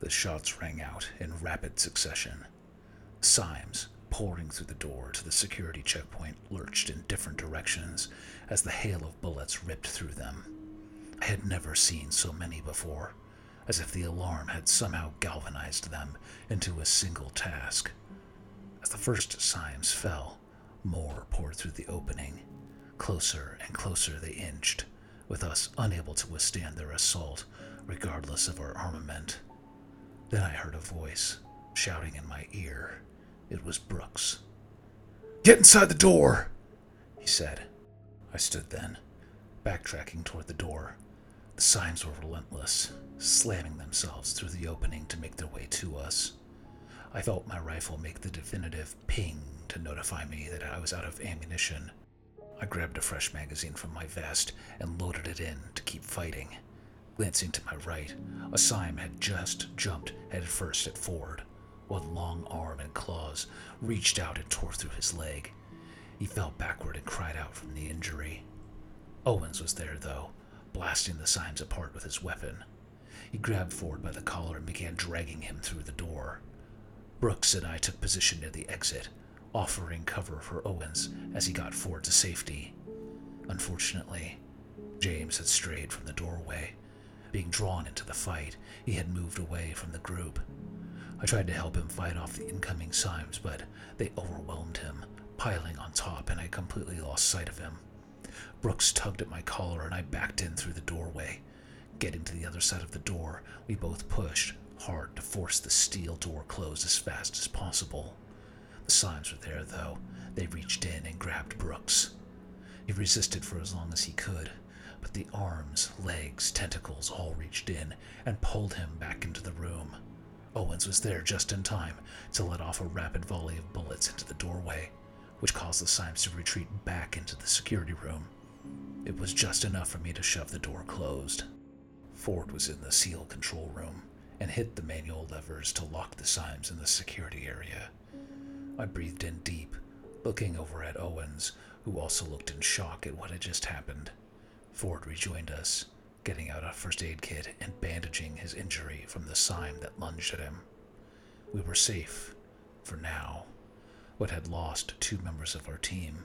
The shots rang out in rapid succession. Symes, pouring through the door to the security checkpoint, lurched in different directions as the hail of bullets ripped through them. I had never seen so many before, as if the alarm had somehow galvanized them into a single task. As the first Symes fell, more poured through the opening. Closer and closer they inched, with us unable to withstand their assault, regardless of our armament. Then I heard a voice shouting in my ear. It was Brooks. "Get inside the door," he said. I stood then, backtracking toward the door. The Symes were relentless, slamming themselves through the opening to make their way to us. I felt my rifle make the definitive ping to notify me that I was out of ammunition. I grabbed a fresh magazine from my vest and loaded it in to keep fighting. Glancing to my right, a Syme had just jumped headfirst at Ford. One long arm and claws reached out and tore through his leg. He fell backward and cried out from the injury. Owens was there, though, blasting the Symes apart with his weapon. He grabbed Ford by the collar and began dragging him through the door. Brooks and I took position near the exit, offering cover for Owens as he got Ford to safety. Unfortunately, James had strayed from the doorway. Being drawn into the fight, he had moved away from the group. I tried to help him fight off the incoming Symes, but they overwhelmed him, piling on top, and I completely lost sight of him. Brooks tugged at my collar, and I backed in through the doorway. Getting to the other side of the door, we both pushed hard to force the steel door closed as fast as possible. The Symes were there, though. They reached in and grabbed Brooks. He resisted for as long as he could, but the arms, legs, tentacles all reached in and pulled him back into the room. Owens was there just in time to let off a rapid volley of bullets into the doorway, which caused the Symes to retreat back into the security room. It was just enough for me to shove the door closed. Ford was in the seal control room and hit the manual levers to lock the Symes in the security area. I breathed in deep, looking over at Owens, who also looked in shock at what had just happened. Ford rejoined us, getting out a first aid kit and bandaging his injury from the Syme that lunged at him. We were safe, for now, but had lost two members of our team,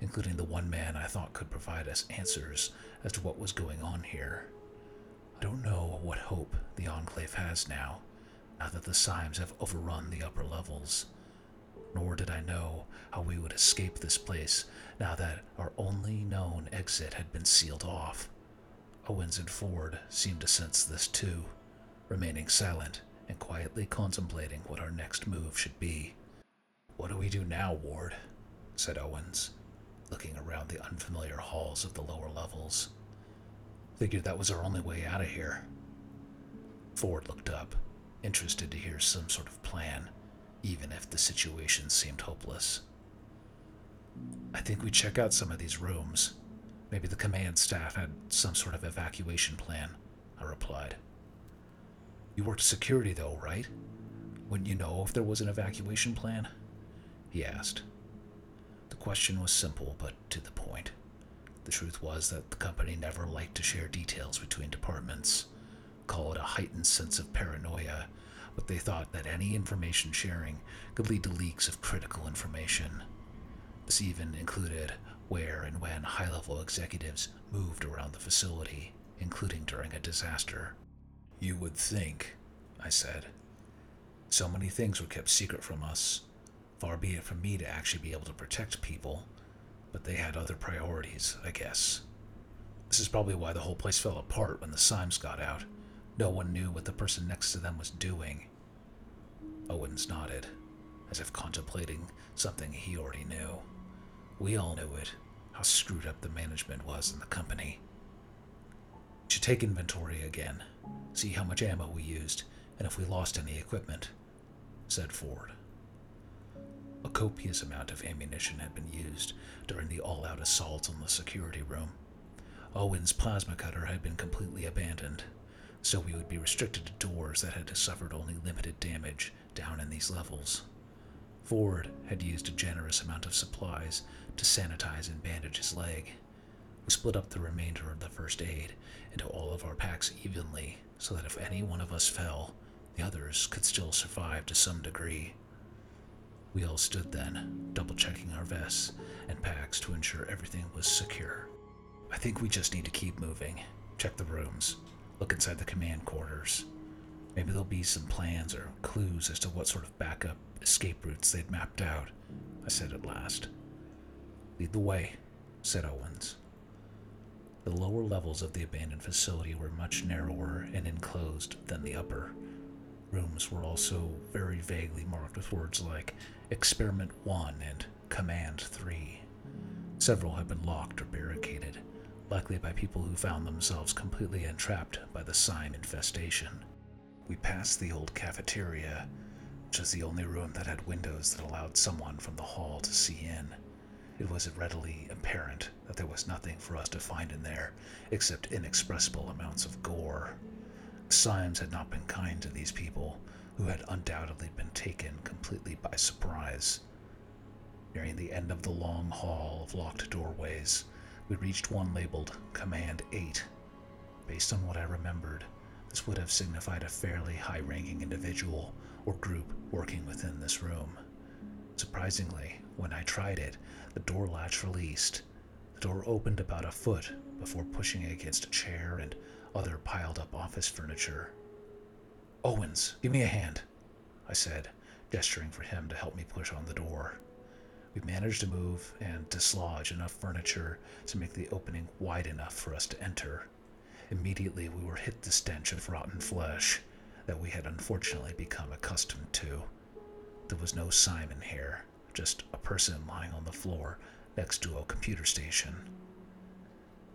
including the one man I thought could provide us answers as to what was going on here. I don't know what hope the Enclave has now that the Symes have overrun the upper levels. Nor did I know how we would escape this place now that our only known exit had been sealed off. Owens and Ford seemed to sense this too, remaining silent and quietly contemplating what our next move should be. "What do we do now, Ward?" said Owens, looking around the unfamiliar halls of the lower levels. "Figured that was our only way out of here." Ford looked up, interested to hear some sort of plan, even if the situation seemed hopeless. "I think we check out some of these rooms. Maybe the command staff had some sort of evacuation plan," I replied. "You worked security, though, right? Wouldn't you know if there was an evacuation plan?" he asked. The question was simple, but to the point. The truth was that the company never liked to share details between departments. Call it a heightened sense of paranoia, but they thought that any information sharing could lead to leaks of critical information. This even included where and when high-level executives moved around the facility, including during a disaster. "You would think," I said. "So many things were kept secret from us. Far be it from me to actually be able to protect people, but they had other priorities, I guess. This is probably why the whole place fell apart when the Symes got out. No one knew what the person next to them was doing." Owens nodded, as if contemplating something he already knew. We all knew it, how screwed up the management was in the company. "We should take inventory again, see how much ammo we used, and if we lost any equipment," said Ford. A copious amount of ammunition had been used during the all-out assault on the security room. Owen's plasma cutter had been completely abandoned, so we would be restricted to doors that had suffered only limited damage down in these levels. Ford had used a generous amount of supplies to sanitize and bandage his leg. We split up the remainder of the first aid into all of our packs evenly, so that if any one of us fell, The others could still survive to some degree. We all stood then, double-checking our vests and packs to ensure everything was secure. I think we just need to keep moving, check the rooms, look inside the command quarters. Maybe there'll be some plans or clues as to what sort of backup escape routes they'd mapped out, I said at last. Lead the way, said Owens. The lower levels of the abandoned facility were much narrower and enclosed than the upper. Rooms were also very vaguely marked with words like Experiment 1 and Command 3. Several had been locked or barricaded, likely by people who found themselves completely entrapped by the Syme infestation. We passed the old cafeteria, which was the only room that had windows that allowed someone from the hall to see in. It was readily apparent that there was nothing for us to find in there except inexpressible amounts of gore. Symes had not been kind to these people, who had undoubtedly been taken completely by surprise. Nearing the end of the long hall of locked doorways, we reached one labeled Command 8. Based on what I remembered, this would have signified a fairly high-ranking individual or group working within this room. Surprisingly, when I tried it, the door latch released. The door opened about a foot before pushing against a chair and other piled-up office furniture. "Owens, give me a hand," I said, gesturing for him to help me push on the door. We managed to move and dislodge enough furniture to make the opening wide enough for us to enter. Immediately, we were hit the stench of rotten flesh that we had unfortunately become accustomed to. There was no Simon here, just a person lying on the floor next to a computer station.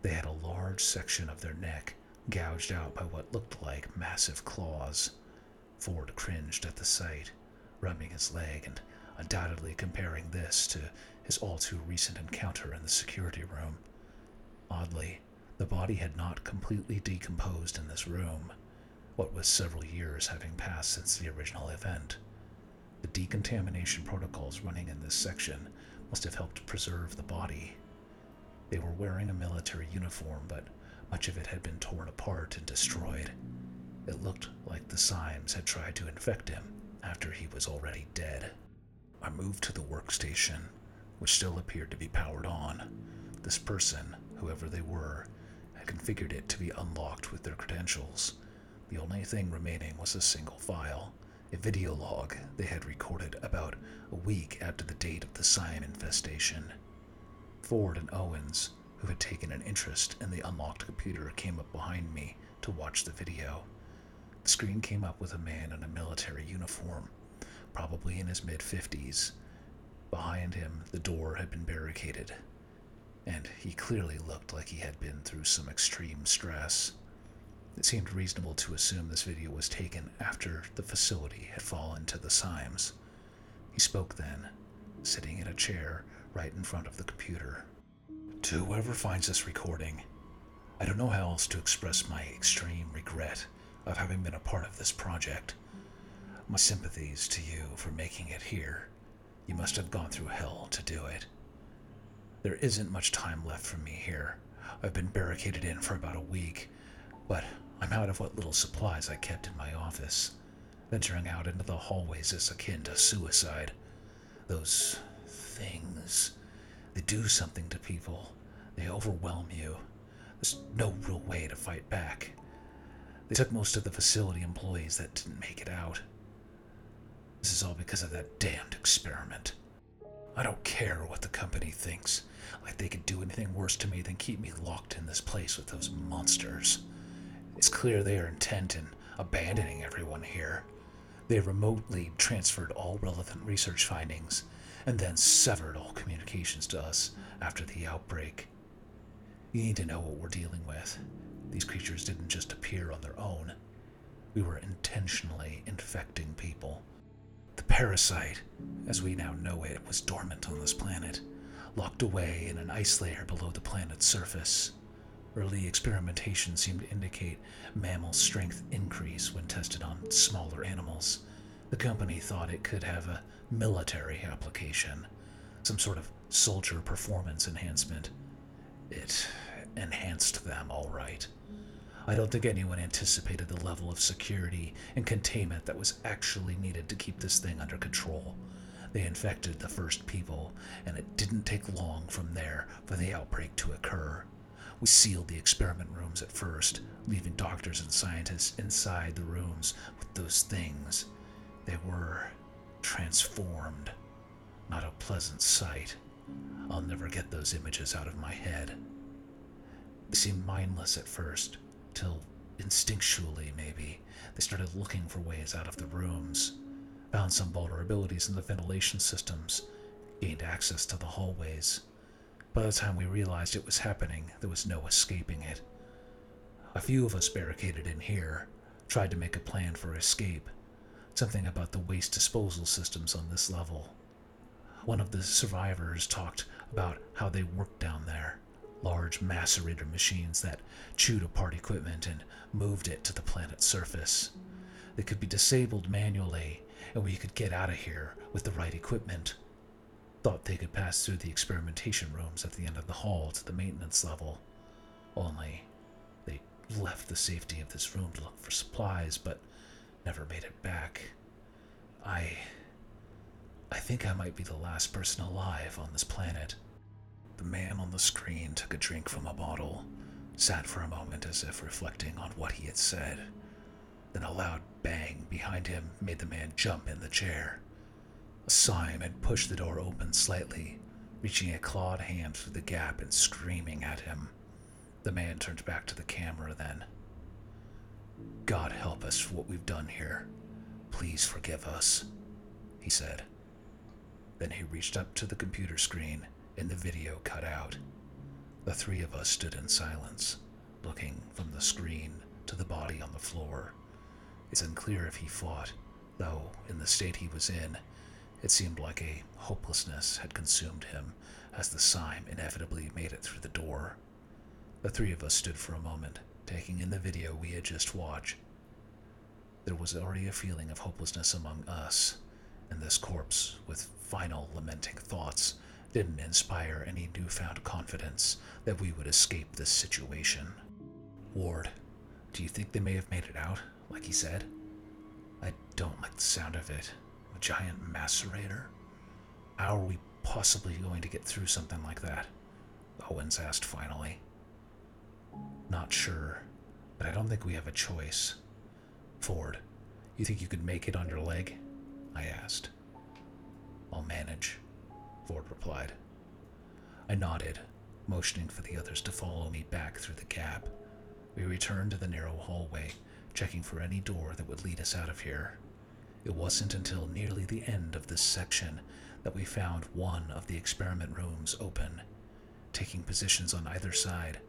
They had a large section of their neck gouged out by what looked like massive claws. Ford cringed at the sight, rubbing his leg and undoubtedly comparing this to his all-too-recent encounter in the security room. Oddly, the body had not completely decomposed in this room, what was several years having passed since the original event. The decontamination protocols running in this section must have helped preserve the body. They were wearing a military uniform, but much of it had been torn apart and destroyed. It looked like the Symes had tried to infect him after he was already dead. I moved to the workstation, which still appeared to be powered on. This person, whoever they were, had configured it to be unlocked with their credentials. The only thing remaining was a single file, a video log they had recorded about a week after the date of the Syme infestation. Ford and Owens, who had taken an interest in the unlocked computer, came up behind me to watch the video. The screen came up with a man in a military uniform, probably in his mid-50s. Behind him, the door had been barricaded, and he clearly looked like he had been through some extreme stress. It seemed reasonable to assume this video was taken after the facility had fallen to the Symes. He spoke then, sitting in a chair right in front of the computer. "To whoever finds this recording, I don't know how else to express my extreme regret of having been a part of this project. My sympathies to you for making it here. You must have gone through hell to do it. There isn't much time left for me here. I've been barricaded in for about a week, but I'm out of what little supplies I kept in my office. Venturing out into the hallways is akin to suicide. Those things, they do something to people. They overwhelm you. There's no real way to fight back. They took most of the facility employees that didn't make it out. This is all because of that damned experiment. I don't care what the company thinks. Like they could do anything worse to me than keep me locked in this place with those monsters. It's clear they are intent in abandoning everyone here. They remotely transferred all relevant research findings and then severed all communications to us after the outbreak. You need to know what we're dealing with. These creatures didn't just appear on their own. We were intentionally infecting people. The parasite, as we now know it, was dormant on this planet, locked away in an ice layer below the planet's surface. Early experimentation seemed to indicate mammal strength increase when tested on smaller animals. The company thought it could have a military application, some sort of soldier performance enhancement. It enhanced them all right. I don't think anyone anticipated the level of security and containment that was actually needed to keep this thing under control. They infected the first people, and it didn't take long from there for the outbreak to occur. We sealed the experiment rooms at first, leaving doctors and scientists inside the rooms with those things. They were transformed. Not a pleasant sight. I'll never get those images out of my head. They seemed mindless at first, till instinctually maybe, they started looking for ways out of the rooms. Found some vulnerabilities in the ventilation systems, gained access to the hallways. By the time we realized it was happening, there was no escaping it. A few of us barricaded in here, tried to make a plan for escape. Something about the waste disposal systems on this level. One of the survivors talked about how they worked down there. Large macerator machines that chewed apart equipment and moved it to the planet's surface. They could be disabled manually, and we could get out of here with the right equipment. Thought they could pass through the experimentation rooms at the end of the hall to the maintenance level. Only, they left the safety of this room to look for supplies, but never made it back. I think I might be the last person alive on this planet. The man on the screen took a drink from a bottle, sat for a moment as if reflecting on what he had said. Then a loud bang behind him made the man jump in the chair. A Simon pushed the door open slightly, reaching a clawed hand through the gap and screaming at him. The man turned back to the camera then. "God help us for what we've done here. Please forgive us," he said. Then he reached up to the computer screen and the video cut out. The three of us stood in silence, looking from the screen to the body on the floor. It's unclear if he fought, though in the state he was in, it seemed like a hopelessness had consumed him as the Sime inevitably made it through the door. The three of us stood for a moment, taking in the video we had just watched. There was already a feeling of hopelessness among us, and this corpse, with final lamenting thoughts, didn't inspire any newfound confidence that we would escape this situation. "Ward, do you think they may have made it out? Like he said? I don't like the sound of it. A giant macerator? How are we possibly going to get through something like that?" Owens asked finally. "Not sure, but I don't think we have a choice. Ford, you think you could make it on your leg?" I asked. "I'll manage," Ford replied. I nodded, motioning for the others to follow me back through the gap. We returned to the narrow hallway, checking for any door that would lead us out of here. It wasn't until nearly the end of this section that we found one of the experiment rooms open. Taking positions on either side,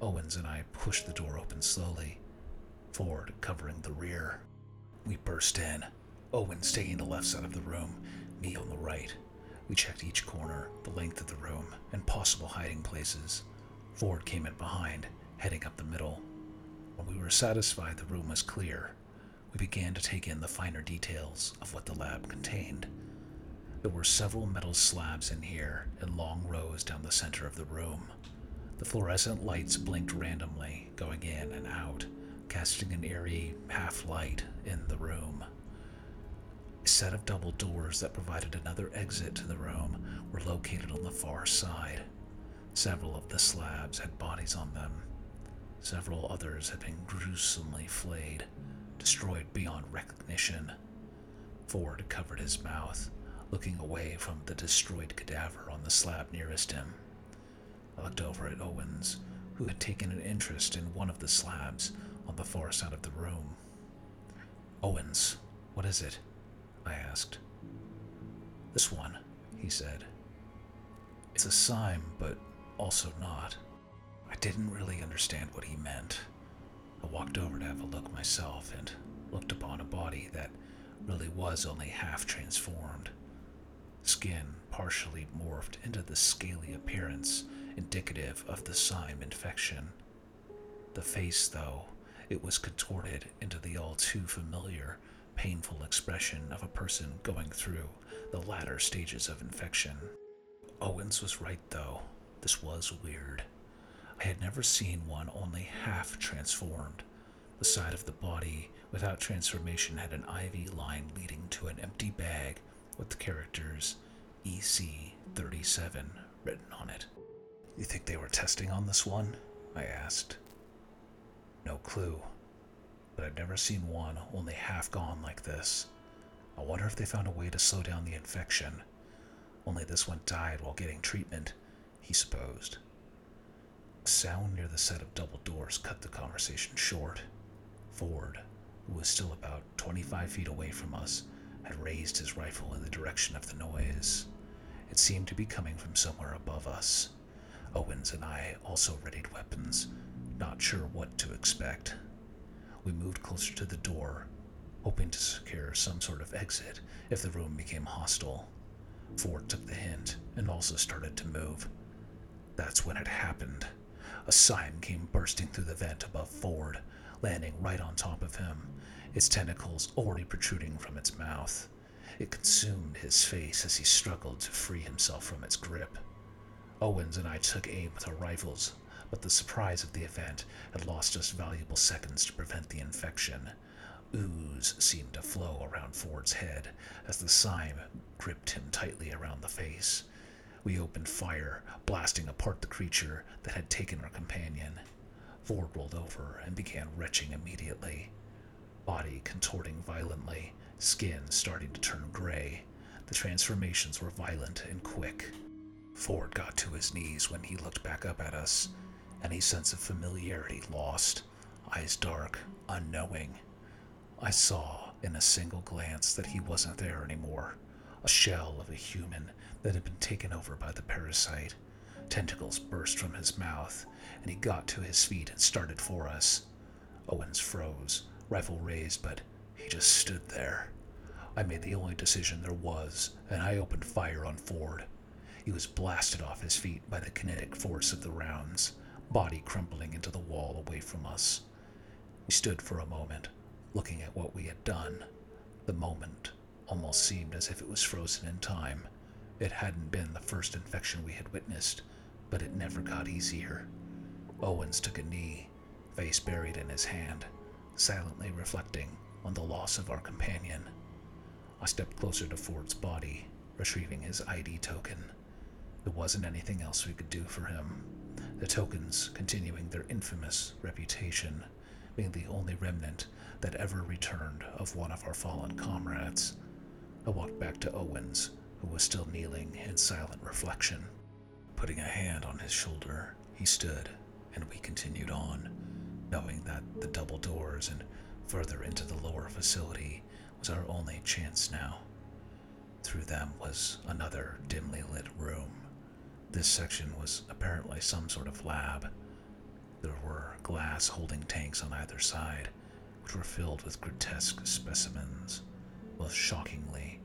Owens and I pushed the door open slowly, Ford covering the rear. We burst in, Owens taking the left side of the room, me on the right. We checked each corner, the length of the room, and possible hiding places. Ford came in behind, heading up the middle. When we were satisfied the room was clear, we began to take in the finer details of what the lab contained. There were several metal slabs in here in long rows down the center of the room. The fluorescent lights blinked randomly, going in and out, casting an eerie half-light in the room. A set of double doors that provided another exit to the room were located on the far side. Several of the slabs had bodies on them. Several others had been gruesomely flayed, destroyed beyond recognition. Ford covered his mouth, looking away from the destroyed cadaver on the slab nearest him. I looked over at Owens, who had taken an interest in one of the slabs on the far side of the room. "Owens, what is it?" I asked. "This one," he said. "It's a Sime, but also not." I didn't really understand what he meant. I walked over to have a look myself and looked upon a body that really was only half transformed. Skin partially morphed into the scaly appearance indicative of the Sime infection. The face, though, it was contorted into the all too familiar, painful expression of a person going through the latter stages of infection. Owens was right, though. This was weird. I had never seen one only half transformed. The side of the body without transformation had an ivy line leading to an empty bag with the characters EC37 written on it. You think they were testing on this one? I asked. No clue, but I've never seen one only half gone like this. I wonder if they found a way to slow down the infection. Only this one died while getting treatment, he supposed. A sound near the set of double doors cut the conversation short. Ford, who was still about 25 feet away from us, had raised his rifle in the direction of the noise. It seemed to be coming from somewhere above us. Owens and I also readied weapons, not sure what to expect. We moved closer to the door, hoping to secure some sort of exit if the room became hostile. Ford took the hint and also started to move. That's when it happened. A sign came bursting through the vent above Ford, landing right on top of him, its tentacles already protruding from its mouth. It consumed his face as he struggled to free himself from its grip. Owens and I took aim with our rifles, but the surprise of the event had lost us valuable seconds to prevent the infection. Ooze seemed to flow around Ford's head as the slime gripped him tightly around the face. We opened fire, blasting apart the creature that had taken our companion. Ford rolled over and began retching immediately, body contorting violently, skin starting to turn gray. The transformations were violent and quick. Ford got to his knees when he looked back up at us, any sense of familiarity lost, eyes dark, unknowing. I saw in a single glance that he wasn't there anymore, a shell of a human that had been taken over by the parasite. Tentacles burst from his mouth, and he got to his feet and started for us. Owens froze, rifle raised, but he just stood there. I made the only decision there was, and I opened fire on Ford. He was blasted off his feet by the kinetic force of the rounds, body crumbling into the wall away from us. We stood for a moment, looking at what we had done. The moment almost seemed as if it was frozen in time. It hadn't been the first infection we had witnessed, but it never got easier. Owens took a knee, face buried in his hand, silently reflecting on the loss of our companion. I stepped closer to Ford's body, retrieving his ID token. There wasn't anything else we could do for him, the tokens continuing their infamous reputation, being the only remnant that ever returned of one of our fallen comrades. I walked back to Owens, who was still kneeling in silent reflection. Putting a hand on his shoulder, he stood, and we continued on, knowing that the double doors and further into the lower facility was our only chance now. Through them was another dimly lit room. This section was apparently some sort of lab. There were glass holding tanks on either side, which were filled with grotesque specimens. Most shockingly,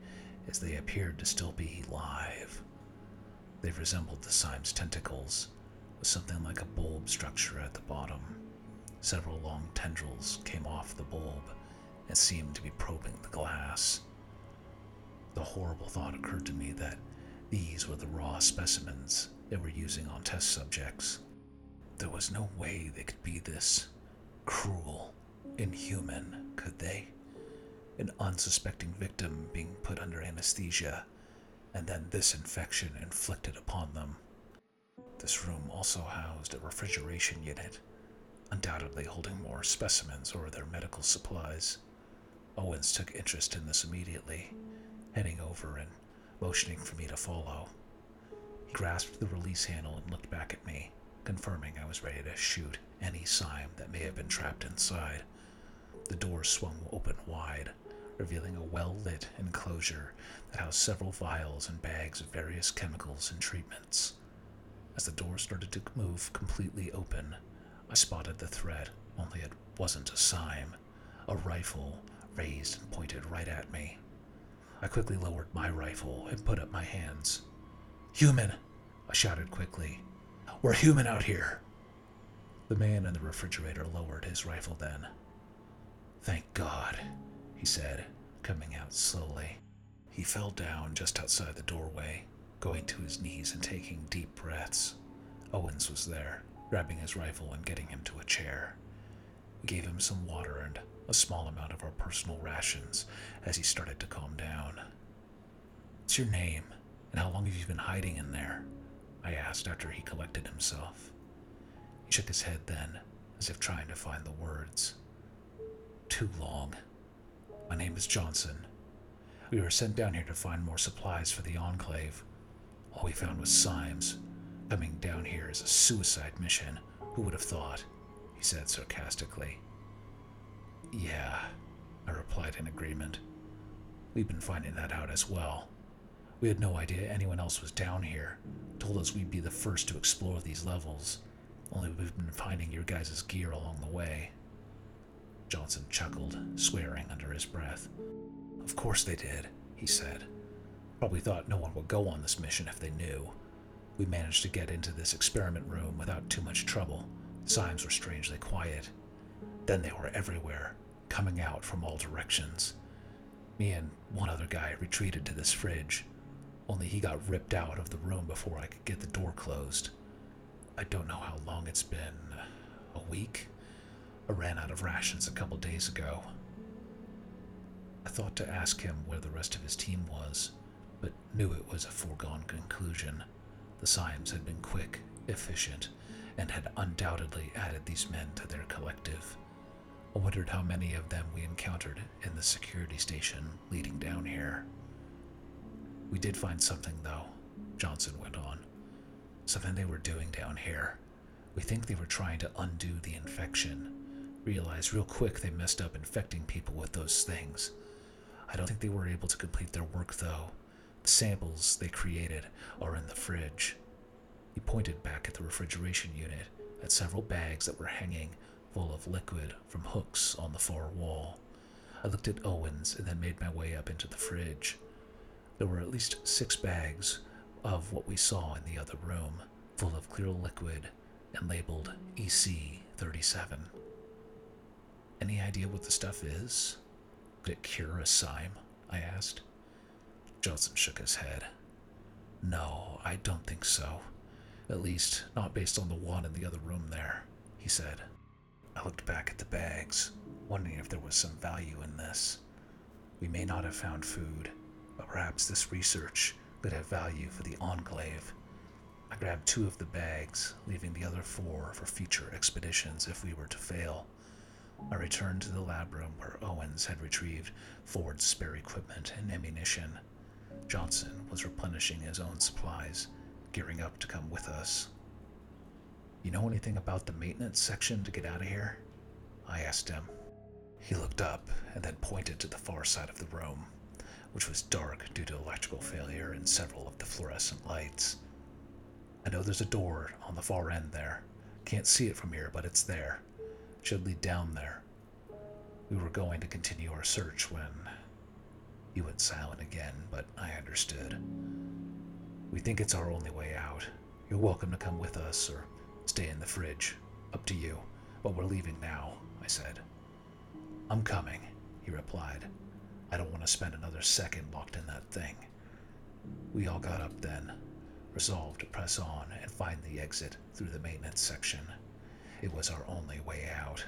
as they appeared to still be live, they resembled the slime's tentacles, with something like a bulb structure at the bottom. Several long tendrils came off the bulb and seemed to be probing the glass. The horrible thought occurred to me that these were the raw specimens they were using on test subjects. There was no way they could be this cruel, inhuman, could they? An unsuspecting victim being put under anesthesia, and then this infection inflicted upon them. This room also housed a refrigeration unit, undoubtedly holding more specimens or their medical supplies. Owens took interest in this immediately, heading over and motioning for me to follow. He grasped the release handle and looked back at me, confirming I was ready to shoot any slime that may have been trapped inside. The door swung open wide, revealing a well-lit enclosure that housed several vials and bags of various chemicals and treatments. As the door started to move completely open, I spotted the threat, only it wasn't a slime, a rifle raised and pointed right at me. I quickly lowered my rifle and put up my hands. "Human!" I shouted quickly. "We're human out here!" The man in the refrigerator lowered his rifle then. "Thank God," he said, coming out slowly. He fell down just outside the doorway, going to his knees and taking deep breaths. Owens was there, grabbing his rifle and getting him to a chair. We gave him some water and a small amount of our personal rations as he started to calm down. "What's your name, and how long have you been hiding in there?" I asked after he collected himself. He shook his head then, as if trying to find the words. "Too long. My name is Johnson. We were sent down here to find more supplies for the Enclave. All we found was Symes. Coming down here is a suicide mission. Who would have thought?" he said sarcastically. "Yeah," I replied in agreement. "We've been finding that out as well. We had no idea anyone else was down here. Told us we'd be the first to explore these levels. Only we've been finding your guys' gear along the way." Johnson chuckled, swearing under his breath. "Of course they did," he said. "Probably thought no one would go on this mission if they knew. We managed to get into this experiment room without too much trouble. Symes were strangely quiet. Then they were everywhere, coming out from all directions. Me and one other guy retreated to this fridge, only he got ripped out of the room before I could get the door closed. I don't know how long it's been. A week? I ran out of rations a couple days ago." I thought to ask him where the rest of his team was, but knew it was a foregone conclusion. The Symes had been quick, efficient, and had undoubtedly added these men to their collective. I wondered how many of them we encountered in the security station leading down here. "We did find something, though," Johnson went on. "Something they were doing down here. We think they were trying to undo the infection. Realized real quick they messed up infecting people with those things. I don't think they were able to complete their work, though. The samples they created are in the fridge." He pointed back at the refrigeration unit, at several bags that were hanging full of liquid from hooks on the far wall. I looked at Owens and then made my way up into the fridge. There were at least 6 bags of what we saw in the other room, full of clear liquid and labeled EC-37. "Any idea what the stuff is? Could it cure a Syme?" I asked. Johnson shook his head. "No, I don't think so. At least, not based on the one in the other room there," he said. I looked back at the bags, wondering if there was some value in this. We may not have found food, but perhaps this research could have value for the Enclave. I grabbed 2 of the bags, leaving the other 4 for future expeditions if we were to fail. I returned to the lab room where Owens had retrieved Ford's spare equipment and ammunition. Johnson was replenishing his own supplies, gearing up to come with us. "You know anything about the maintenance section to get out of here?" I asked him. He looked up and then pointed to the far side of the room, which was dark due to electrical failure in several of the fluorescent lights. "I know there's a door on the far end there. Can't see it from here, but it's there. Should lead down there." We were going to continue our search when he went silent again, but I understood. "We think it's our only way out. You're welcome to come with us or stay in the fridge. Up to you, but we're leaving now," I said. "I'm coming," he replied. "I don't want to spend another second locked in that thing." We all got up then, resolved to press on and find the exit through the maintenance section. It was our only way out.